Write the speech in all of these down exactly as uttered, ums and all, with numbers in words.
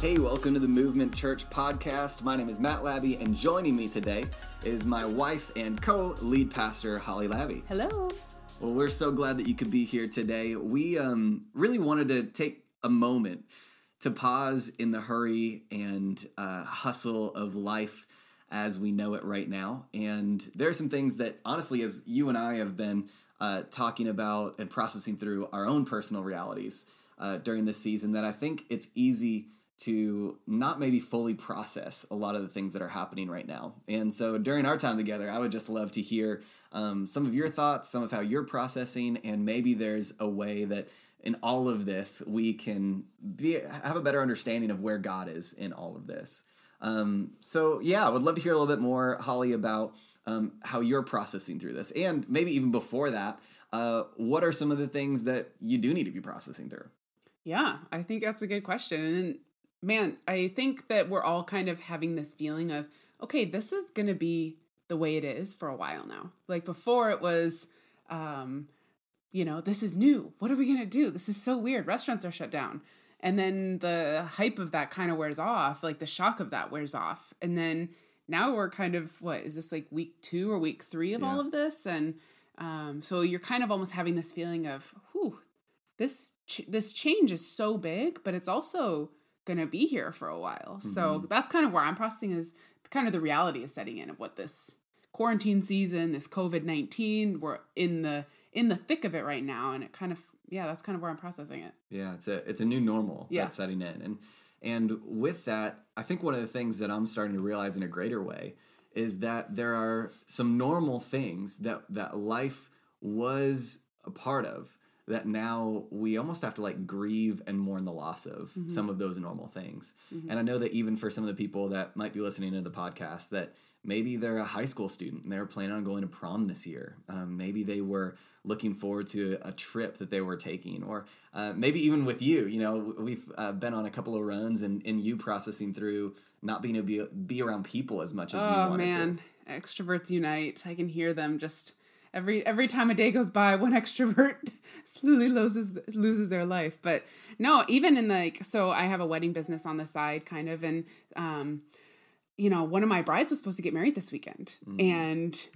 Hey, welcome to the Movement Church podcast. My name is Matt Labby, and joining me today is my wife and co-lead pastor, Holly Labby. Hello. Well, we're so glad that you could be here today. We um, really wanted to take a moment to pause in the hurry and uh, hustle of life as we know it right now. And there are some things that, honestly, as you and I have been uh, talking about and processing through our own personal realities uh, during this season, that I think it's easy to not maybe fully process a lot of the things that are happening right now. And so during our time together, I would just love to hear um, some of your thoughts, some of how you're processing, and maybe there's a way that in all of this, we can be have a better understanding of where God is in all of this. Um, so yeah, I would love to hear a little bit more, Holly, about um, how you're processing through this. And maybe even before that, uh, what are some of the things that you do need to be processing through? Yeah, I think that's a good question. And man, I think that we're all kind of having this feeling of, okay, this is going to be the way it is for a while now. Like before it was, um, you know, this is new. What are we going to do? This is so weird. Restaurants are shut down. And then the hype of that kind of wears off, like the shock of that wears off. And then now we're kind of, what, is this like week two or week three of yeah. all of this? And um, so you're kind of almost having this feeling of, whew, this, ch- this change is so big, but it's also going to be here for a while. Mm-hmm. So that's kind of where I'm processing is kind of the reality is setting in of what this quarantine season, this covid nineteen, we're in the in the thick of it right now. And it kind of, yeah, that's kind of where I'm processing it. Yeah, it's a it's a new normal yeah. that's setting in. And and with that, I think one of the things that I'm starting to realize in a greater way is that there are some normal things that that life was a part of that now we almost have to like grieve and mourn the loss of mm-hmm. some of those normal things. Mm-hmm. And I know that even for some of the people that might be listening to the podcast, that maybe they're a high school student and they were planning on going to prom this year. Um, maybe they were looking forward to a trip that they were taking, or uh, maybe even with you, you know, we've uh, been on a couple of runs and, and you processing through not being able to be, be around people as much as oh, you wanted man. to. Oh man, extroverts unite. I can hear them just... Every every time a day goes by, one extrovert slowly loses loses their life. But no, even in like, so I have a wedding business on the side kind of. And, um, you know, one of my brides was supposed to get married this weekend mm. and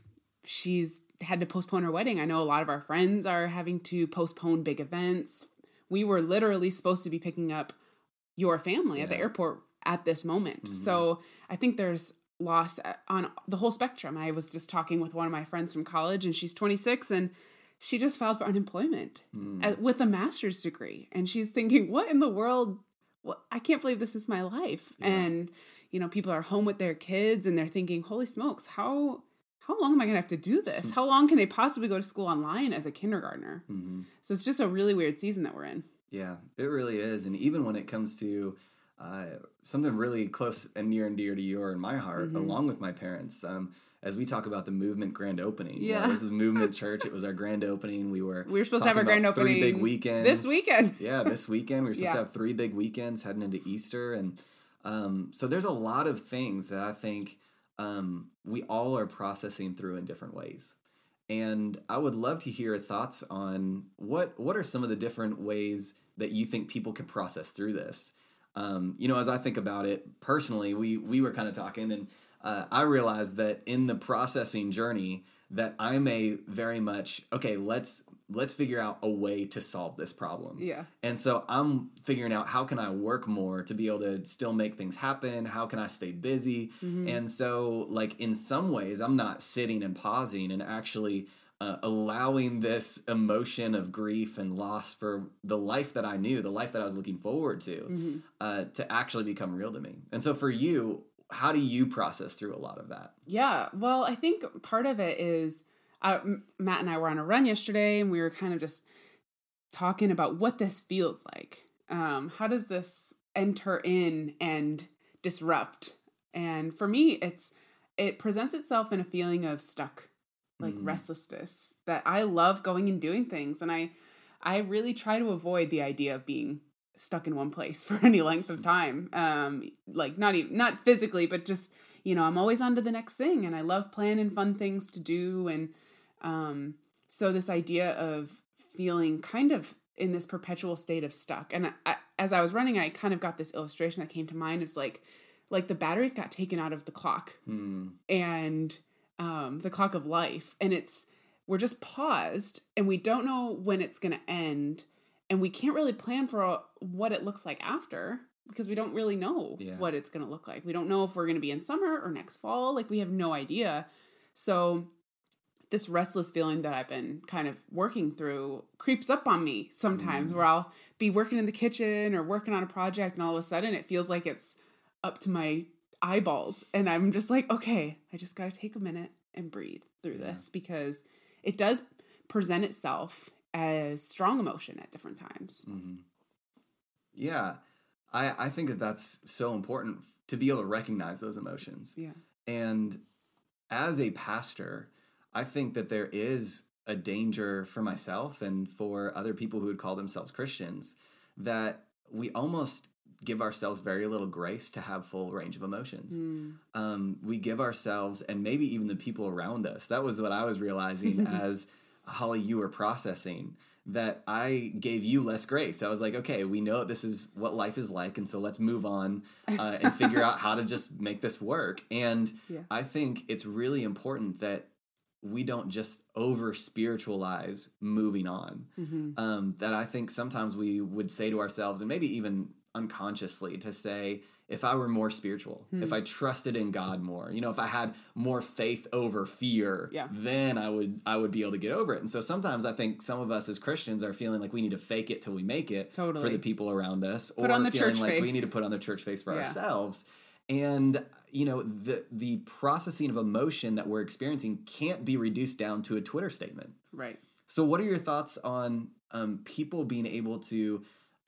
she's had to postpone her wedding. I know a lot of our friends are having to postpone big events. We were literally supposed to be picking up your family yeah. at the airport at this moment. Mm. So I think there's loss on the whole spectrum. I was just talking with one of my friends from college, and she's twenty-six, and she just filed for unemployment mm. at, with a master's degree. And she's thinking, what in the world? Well, I can't believe this is my life. Yeah. And, you know, people are home with their kids and they're thinking, holy smokes, how, how long am I going to have to do this? How long can they possibly go to school online as a kindergartner? Mm-hmm. So it's just a really weird season that we're in. Yeah, it really is. And even when it comes to Uh, something really close and near and dear to you or in my heart, mm-hmm. along with my parents, um, as we talk about the Movement grand opening. Yeah. You know, this is Movement Church. It was our grand opening. We were we were supposed to have our grand opening three big weekends this weekend. yeah, this weekend we were supposed yeah. to have three big weekends heading into Easter, and um, so there's a lot of things that I think um, we all are processing through in different ways. And I would love to hear thoughts on what what are some of the different ways that you think people can process through this. Um, you know, as I think about it personally, we, we were kind of talking and uh, I realized that in the processing journey that I'm a very much, okay, let's, let's figure out a way to solve this problem. Yeah. And so I'm figuring out how can I work more to be able to still make things happen? How can I stay busy? Mm-hmm. And so like in some ways I'm not sitting and pausing and actually Uh, allowing this emotion of grief and loss for the life that I knew, the life that I was looking forward to, mm-hmm. uh, to actually become real to me. And so for you, how do you process through a lot of that? Yeah, well, I think part of it is uh, Matt and I were on a run yesterday and we were kind of just talking about what this feels like. Um, how does this enter in and disrupt? And for me, it's it presents itself in a feeling of stuck. Like mm. restlessness, that I love going and doing things. And I, I really try to avoid the idea of being stuck in one place for any length of time. Um, like not even, not physically, but just, you know, I'm always on to the next thing and I love planning fun things to do. And, um, so this idea of feeling kind of in this perpetual state of stuck. And I, as I was running, I kind of got this illustration that came to mind. It's like, like the batteries got taken out of the clock hmm. and um, the clock of life. And it's, we're just paused and we don't know when it's going to end. And we can't really plan for what it looks like after, because we don't really know yeah. what it's going to look like. We don't know if we're going to be in summer or next fall. Like, we have no idea. So this restless feeling that I've been kind of working through creeps up on me sometimes mm. where I'll be working in the kitchen or working on a project, and all of a sudden it feels like it's up to my eyeballs. And I'm just like, okay, I just got to take a minute and breathe through yeah. this, because it does present itself as strong emotion at different times. Mm-hmm. Yeah. I, I think that that's so important to be able to recognize those emotions. Yeah. And as a pastor, I think that there is a danger for myself and for other people who would call themselves Christians that we almost give ourselves very little grace to have full range of emotions. Mm. Um, we give ourselves, and maybe even the people around us. That was what I was realizing as Holly, you were processing, that I gave you less grace. I was like, okay, we know this is what life is like, and so let's move on uh, and figure out how to just make this work. And yeah. I think it's really important that we don't just over-spiritualize moving on. Mm-hmm. Um, that I think sometimes we would say to ourselves, and maybe even unconsciously, to say, if I were more spiritual, mm. if I trusted in God more, you know, if I had more faith over fear, yeah. then I would, I would be able to get over it. And so sometimes I think some of us as Christians are feeling like we need to fake it till we make it totally. For the people around us, put or feeling like face. We need to put on the church face for yeah. ourselves. And, you know, the, the processing of emotion that we're experiencing can't be reduced down to a Twitter statement. Right. So what are your thoughts on um, people being able to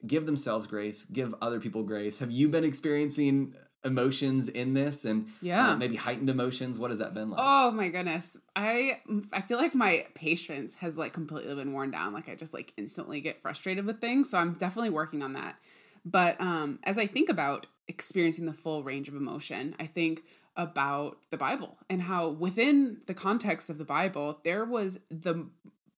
give themselves grace, give other people grace? Have you been experiencing emotions in this, and yeah. uh, maybe heightened emotions? What has that been like? Oh my goodness. I, I feel like my patience has like completely been worn down. Like I just like instantly get frustrated with things. So I'm definitely working on that. But um, as I think about experiencing the full range of emotion, I think about the Bible and how within the context of the Bible, there was the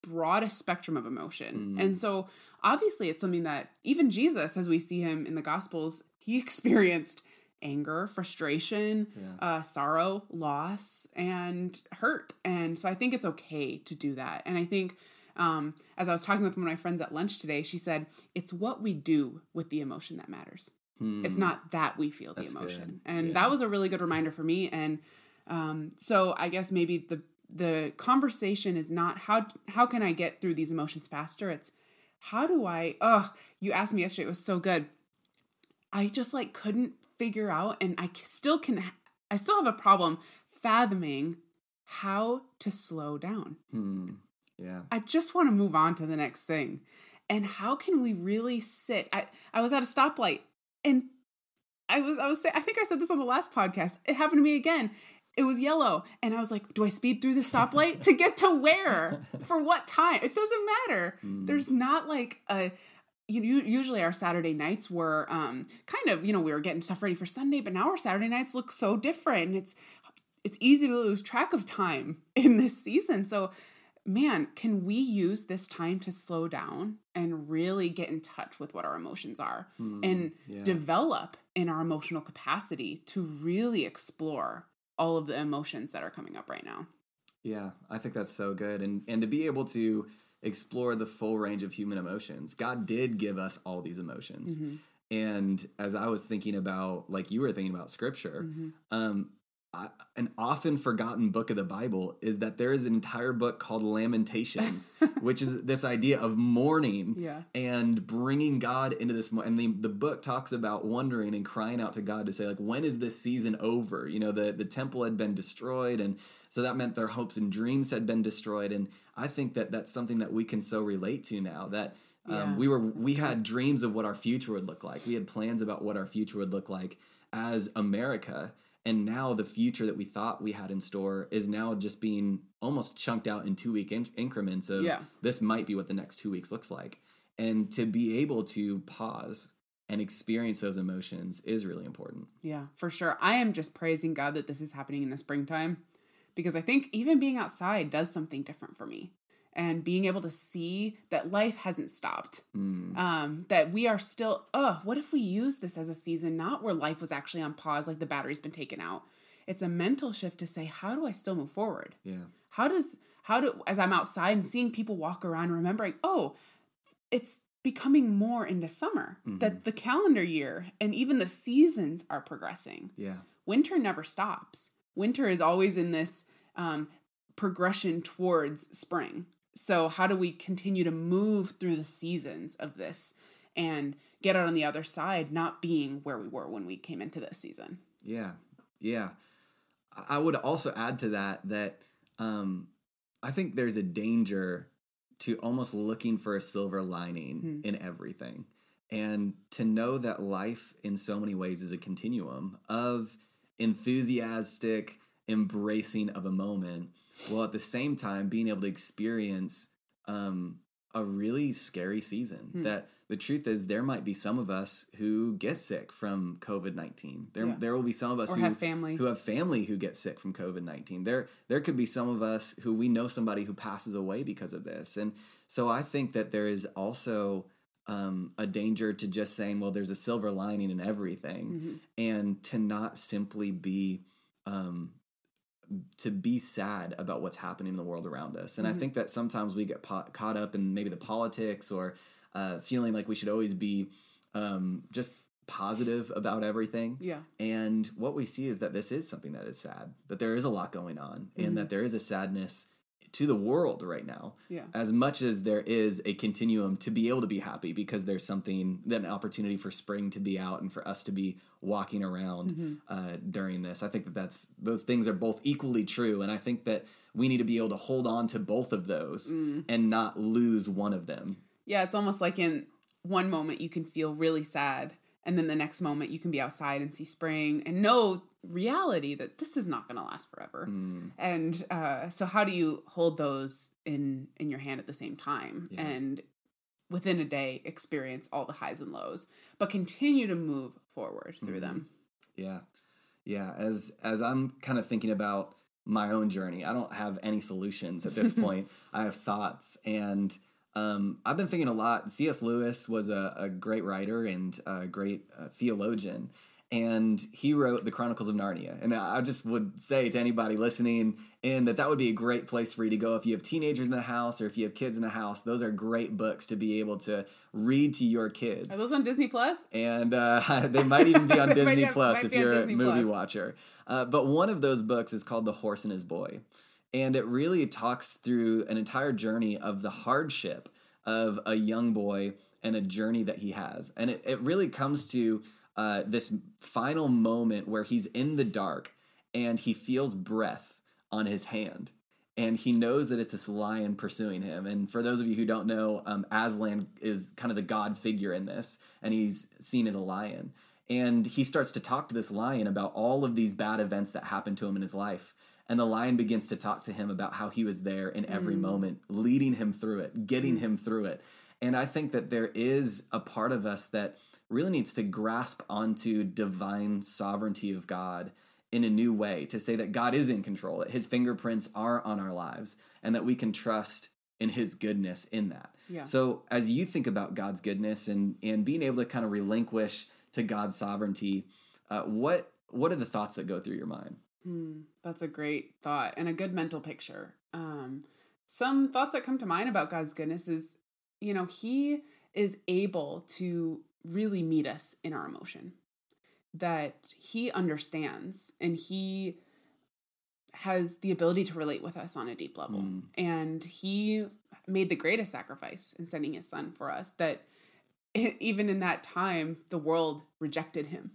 broadest spectrum of emotion. Mm. And so obviously it's something that even Jesus, as we see him in the Gospels, he experienced anger, frustration, yeah. uh, sorrow, loss, and hurt. And so I think it's okay to do that. And I think um, as I was talking with one of my friends at lunch today, she said, it's what we do with the emotion that matters. Hmm. It's not that we feel the That's emotion. Good. And yeah. that was a really good reminder for me. And um, so I guess maybe the the conversation is not how how can I get through these emotions faster? It's how do I, oh, you asked me yesterday, it was so good. I just like couldn't figure out, and I still can, I still have a problem fathoming how to slow down. Hmm. Yeah. I just want to move on to the next thing. And how can we really sit? I, I was at a stoplight, and I was, I was saying, I think I said this on the last podcast. It happened to me again. It was yellow. And I was like, do I speed through the stoplight to get to where? For what time? It doesn't matter. Mm. There's not like a, you know, usually our Saturday nights were um, kind of, you know, we were getting stuff ready for Sunday, but now our Saturday nights look so different. And it's, it's easy to lose track of time in this season. So man, can we use this time to slow down and really get in touch with what our emotions are mm. and yeah. develop in our emotional capacity to really explore all of the emotions that are coming up right now. Yeah, I think that's so good. And and to be able to explore the full range of human emotions, God did give us all these emotions. Mm-hmm. And as I was thinking about, like you were thinking about scripture, mm-hmm. um, I, an often forgotten book of the Bible is that there is an entire book called Lamentations, which is this idea of mourning yeah. and bringing God into this. And the, the book talks about wondering and crying out to God to say, like, when is this season over? You know, the, the temple had been destroyed. And so that meant their hopes and dreams had been destroyed. And I think that that's something that we can so relate to now, that um, yeah, we were, we good. had dreams of what our future would look like. We had plans about what our future would look like as America. And now the future that we thought we had in store is now just being almost chunked out in two-week in- increments of yeah. this might be what the next two weeks looks like. And to be able to pause and experience those emotions is really important. Yeah, for sure. I am just praising God that this is happening in the springtime, because I think even being outside does something different for me. and being able to see that life hasn't stopped, mm. um, that we are still, oh, what if we use this as a season, not where life was actually on pause, like the battery's been taken out. It's a mental shift to say, how do I still move forward? Yeah. How does, how do, as I'm outside and seeing people walk around, remembering, oh, it's becoming more into summer, mm-hmm. that the calendar year and even the seasons are progressing. Yeah. Winter never stops. Winter is always in this um, progression towards spring. So how do we continue to move through the seasons of this and get out on the other side, not being where we were when we came into this season? Yeah. Yeah. I would also add to that, that um, I think there's a danger to almost looking for a silver lining mm-hmm. in everything, and to know that life in so many ways is a continuum of enthusiastic embracing of a moment, while at the same time being able to experience um, a really scary season. Mm-hmm. That the truth is, there might be some of us who get sick from covid nineteen. There, yeah. there will be some of us or who have family who have family who get sick from covid nineteen. There, there could be some of us who we know somebody who passes away because of this. And so I think that there is also um, a danger to just saying, well, there's a silver lining in everything, mm-hmm. and to not simply be, um, to be sad about what's happening in the world around us. And mm-hmm. I think that sometimes we get po- caught up in maybe the politics or Uh, feeling like we should always be um, just positive about everything. Yeah. And what we see is that this is something that is sad, that there is a lot going on, mm-hmm. and that there is a sadness to the world right now, yeah. as much as there is a continuum to be able to be happy, because there's something, an opportunity for spring to be out and for us to be walking around mm-hmm. uh, during this. I think that that's, those things are both equally true. And I think that we need to be able to hold on to both of those mm. and not lose one of them. Yeah, it's almost like in one moment you can feel really sad, and then the next moment you can be outside and see spring and know reality that this is not going to last forever. Mm. And uh, so how do you hold those in, in your hand at the same time, yeah. and within a day experience all the highs and lows, but continue to move forward through mm-hmm. them? Yeah. Yeah. As, as I'm kind of thinking about my own journey, I don't have any solutions at this point. I have thoughts, and Um, I've been thinking a lot. C S. Lewis was a, a great writer and a great uh, theologian, and he wrote The Chronicles of Narnia. And I just would say to anybody listening in that that would be a great place for you to go. If you have teenagers in the house or if you have kids in the house, those are great books to be able to read to your kids. Are those on Disney Plus? And uh, they might even be on Disney have, Plus if you're a Disney movie Plus. Watcher. Uh, but one of those books is called The Horse and His Boy. And it really talks through an entire journey of the hardship of a young boy and a journey that he has. And it, it really comes to uh, this final moment where he's in the dark and he feels breath on his hand. And he knows that it's this lion pursuing him. And for those of you who don't know, um, Aslan is kind of the god figure in this. And he's seen as a lion. And he starts to talk to this lion about all of these bad events that happened to him in his life. And the lion begins to talk to him about how he was there in every mm. moment, leading him through it, getting mm. him through it. And I think that there is a part of us that really needs to grasp onto divine sovereignty of God in a new way, to say that God is in control, that his fingerprints are on our lives, and that we can trust in his goodness in that. Yeah. So as you think about God's goodness and, and being able to kind of relinquish to God's sovereignty, uh, what what are the thoughts that go through your mind? Mm, that's a great thought and a good mental picture. Um, some thoughts that come to mind about God's goodness is, you know, he is able to really meet us in our emotion, that he understands and he has the ability to relate with us on a deep level. Mm. And he made the greatest sacrifice in sending his son for us, that even in that time, the world rejected him,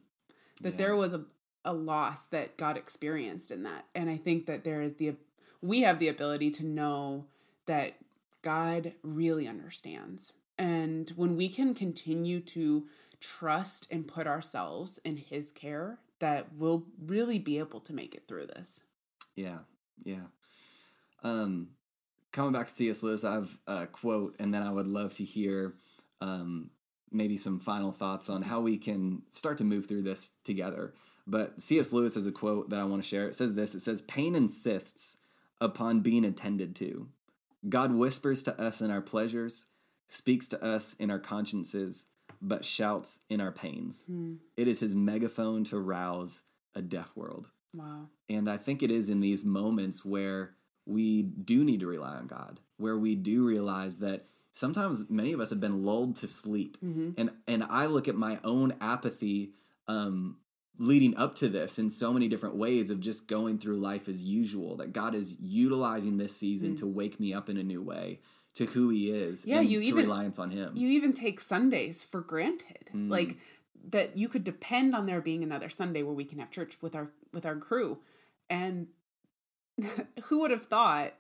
that yeah. there was a a loss that God experienced in that. And I think that there is the, we have the ability to know that God really understands. And when we can continue to trust and put ourselves in his care, that we'll really be able to make it through this. Yeah. Yeah. Um, coming back to C S. Lewis, I have a quote, and then I would love to hear, um, maybe some final thoughts on how we can start to move through this together. But C S. Lewis has a quote that I want to share. It says this. It says, "Pain insists upon being attended to, God whispers to us in our pleasures, speaks to us in our consciences, but shouts in our pains. Mm. It is his megaphone to rouse a deaf world. Wow. And I think it is in these moments where we do need to rely on God, where we do realize that sometimes many of us have been lulled to sleep. Mm-hmm. And and I look at my own apathy um, leading up to this in so many different ways of just going through life as usual, that God is utilizing this season mm-hmm. to wake me up in a new way to who he is yeah, and you to even, reliance on him. You even take Sundays for granted. Mm-hmm. Like that you could depend on there being another Sunday where we can have church with our with our crew. And who would have thought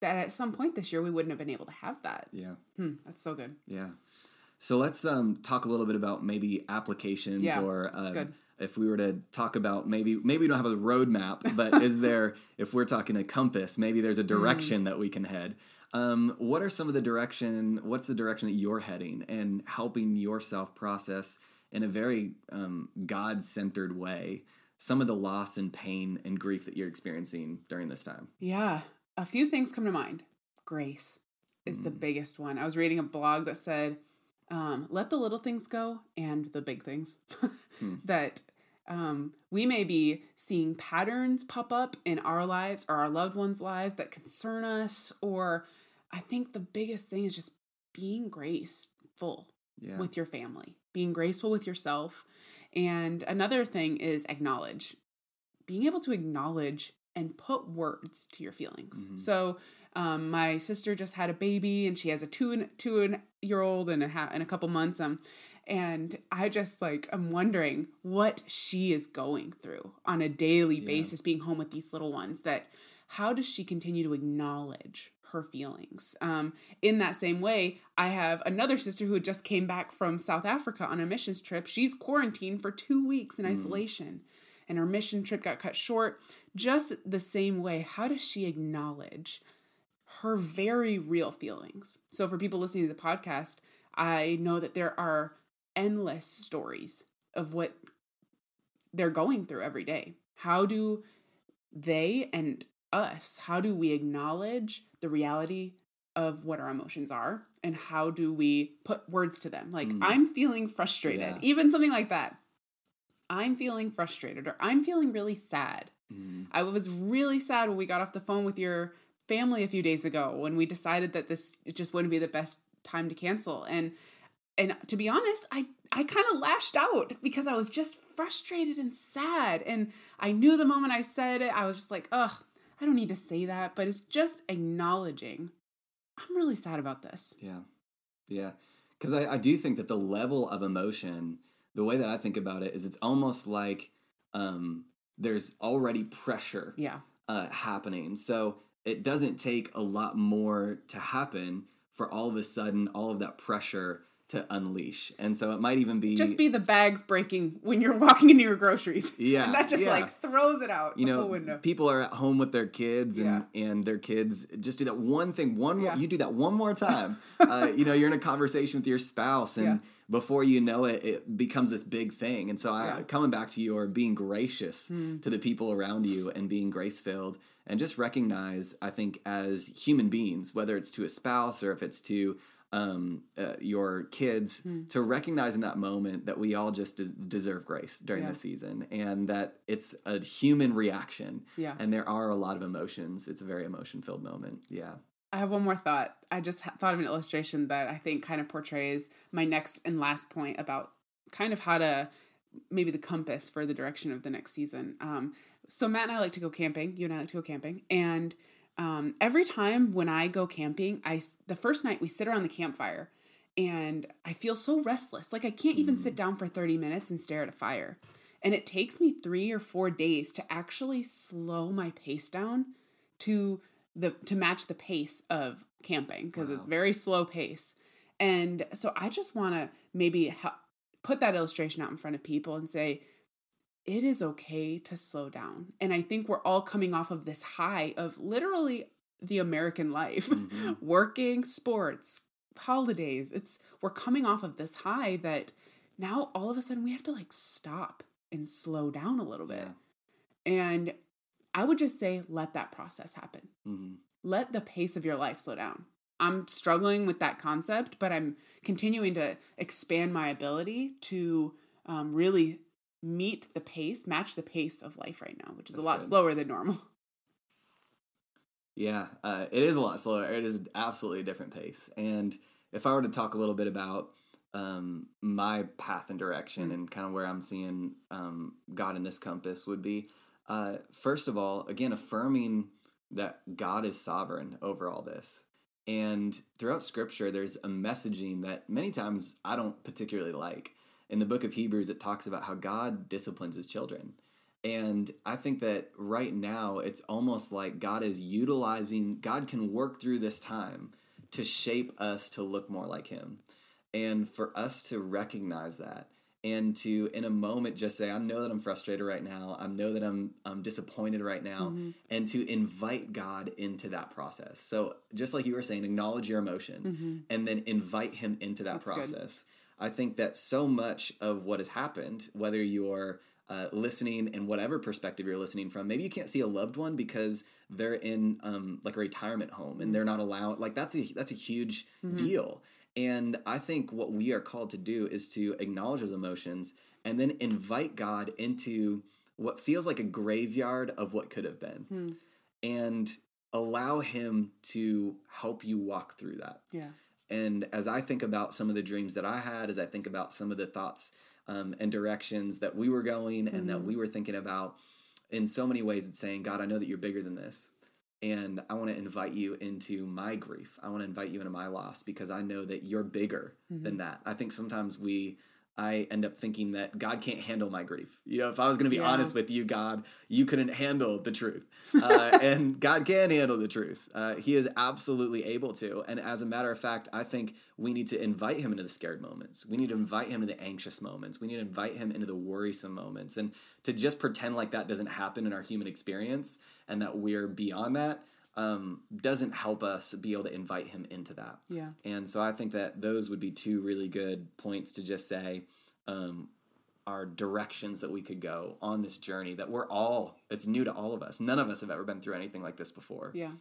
that at some point this year we wouldn't have been able to have that? Yeah. Hmm, that's so good. Yeah. So let's um, talk a little bit about maybe applications yeah, or uh, if we were to talk about maybe, maybe we don't have a roadmap, but is there, if we're talking a compass, maybe there's a direction mm. that we can head. Um, what are some of the direction, what's the direction that you're heading and helping yourself process in a very um, God-centered way some of the loss and pain and grief that you're experiencing during this time? Yeah. A few things come to mind. Grace is mm. the biggest one. I was reading a blog that said, um, let the little things go and the big things. mm. That um, we may be seeing patterns pop up in our lives or our loved ones' lives that concern us. Or I think the biggest thing is just being graceful yeah. with your family, being graceful with yourself. And another thing is acknowledge, being able to acknowledge and put words to your feelings. Mm-hmm. So um, my sister just had a baby and she has a two and two and year old and a half and a couple months. Um, and I just like, I'm wondering what she is going through on a daily yeah. basis, being home with these little ones, that how does she continue to acknowledge her feelings? Um, in that same way, I have another sister who just came back from South Africa on a missions trip. She's quarantined for two weeks in mm. isolation, and her mission trip got cut short. Just the same way, how does she acknowledge her very real feelings? So for people listening to the podcast, I know that there are endless stories of what they're going through every day. How do they and us, how do we acknowledge the reality of what our emotions are, and how do we put words to them? Like, mm. I'm feeling frustrated, yeah. even something like that. I'm feeling frustrated, or I'm feeling really sad. Mm. I was really sad when we got off the phone with your family a few days ago when we decided that this it just wouldn't be the best time to cancel. And and to be honest, I, I kind of lashed out because I was just frustrated and sad. And I knew the moment I said it, I was just like, ugh, I don't need to say that, but it's just acknowledging I'm really sad about this. Yeah. Yeah. Because I, I do think that the level of emotion, the way that I think about it is it's almost like um, there's already pressure yeah. uh, happening. So it doesn't take a lot more to happen for all of a sudden, all of that pressure to unleash. And so it might even be... Just be the bags breaking when you're walking into your groceries. Yeah. And that just yeah. like throws it out you the know, whole window. People are at home with their kids and, yeah. and their kids just do that one thing. One yeah. more, you do that one more time. uh, you know, you're in a conversation with your spouse and yeah. before you know it, it becomes this big thing. And so I, yeah. coming back to your being gracious mm. to the people around you and being grace-filled and just recognize, I think, as human beings, whether it's to a spouse or if it's to... Um, uh, your kids mm. to recognize in that moment that we all just des- deserve grace during yeah. this season, and that it's a human reaction. Yeah. And there are a lot of emotions. It's a very emotion-filled moment. Yeah. I have one more thought. I just ha- thought of an illustration that I think kind of portrays my next and last point about kind of how to maybe the compass for the direction of the next season. Um, so Matt and I like to go camping. You and I like to go camping. And Um, every time when I go camping, I, the first night we sit around the campfire and I feel so restless. Like I can't even mm. sit down for thirty minutes and stare at a fire. And it takes me three or four days to actually slow my pace down to the, to match the pace of camping because wow. it's very slow pace. And so I just want to maybe ha- put that illustration out in front of people and say, it is okay to slow down. And I think we're all coming off of this high of literally the American life, mm-hmm. working, sports, holidays. It's, we're coming off of this high that now all of a sudden we have to like stop and slow down a little bit. Yeah. And I would just say, let that process happen. Mm-hmm. let the pace of your life slow down. I'm struggling with that concept, but I'm continuing to expand my ability to um, really meet the pace, match the pace of life right now, which is That's a lot good. slower than normal. Yeah, uh, it is a lot slower. It is absolutely a different pace. And if I were to talk a little bit about um, my path and direction mm-hmm. and kind of where I'm seeing um, God in this compass would be, uh, first of all, again, affirming that God is sovereign over all this. And throughout Scripture, there's a messaging that many times I don't particularly like. In the book of Hebrews, it talks about how God disciplines his children. And I think that right now, it's almost like God is utilizing, God can work through this time to shape us to look more like him. And for us to recognize that and to, in a moment, just say, I know that I'm frustrated right now. I know that I'm I'm disappointed right now. Mm-hmm. And to invite God into that process. So just like you were saying, acknowledge your emotion mm-hmm. and then invite him into that That's process. Good. I think that so much of what has happened, whether you're Uh, listening and whatever perspective you're listening from. Maybe you can't see a loved one because they're in um, like a retirement home and they're not allowed. Like that's a, that's a huge mm-hmm. deal. And I think what we are called to do is to acknowledge those emotions and then invite God into what feels like a graveyard of what could have been mm. and allow him to help you walk through that. Yeah. And as I think about some of the dreams that I had, as I think about some of the thoughts Um, and directions that we were going and mm-hmm. that we were thinking about, in so many ways it's saying, God, I know that you're bigger than this. And I want to invite you into my grief. I want to invite you into my loss because I know that you're bigger mm-hmm. than that. I think sometimes we, I end up thinking that God can't handle my grief. You know, if I was going to be yeah. honest with you, God, you couldn't handle the truth. Uh, and God can handle the truth. Uh, he is absolutely able to. And as a matter of fact, I think we need to invite him into the scared moments. We need to invite him into the anxious moments. We need to invite him into the worrisome moments. And to just pretend like that doesn't happen in our human experience and that we're beyond that um, doesn't help us be able to invite him into that. Yeah. And so I think that those would be two really good points to just say, um, are directions that we could go on this journey that we're all, it's new to all of us. None of us have ever been through anything like this before. Yeah.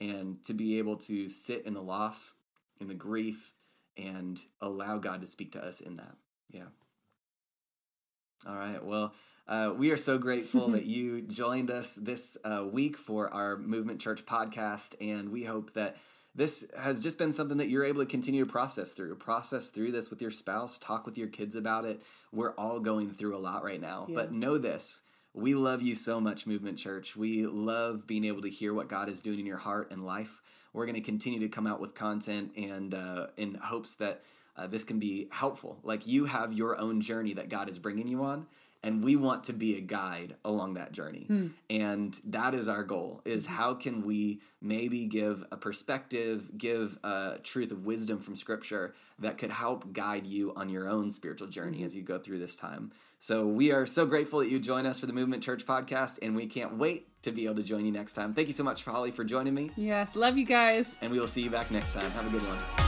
And to be able to sit in the loss, in the grief, and allow God to speak to us in that. Yeah. All right. Well, Uh, we are so grateful that you joined us this uh, week for our Movement Church podcast, and we hope that this has just been something that you're able to continue to process through. Process through this with your spouse, talk with your kids about it. We're all going through a lot right now, yeah. but know this. We love you so much, Movement Church. We love being able to hear what God is doing in your heart and life. We're going to continue to come out with content and uh, in hopes that uh, this can be helpful. Like you have your own journey that God is bringing you on. And we want to be a guide along that journey. Hmm. And that is our goal, is how can we maybe give a perspective, give a truth of wisdom from Scripture that could help guide you on your own spiritual journey as you go through this time. So we are so grateful that you join us for the Movement Church podcast, and we can't wait to be able to join you next time. Thank you so much, Holly, for joining me. Yes, love you guys. And we will see you back next time. Have a good one.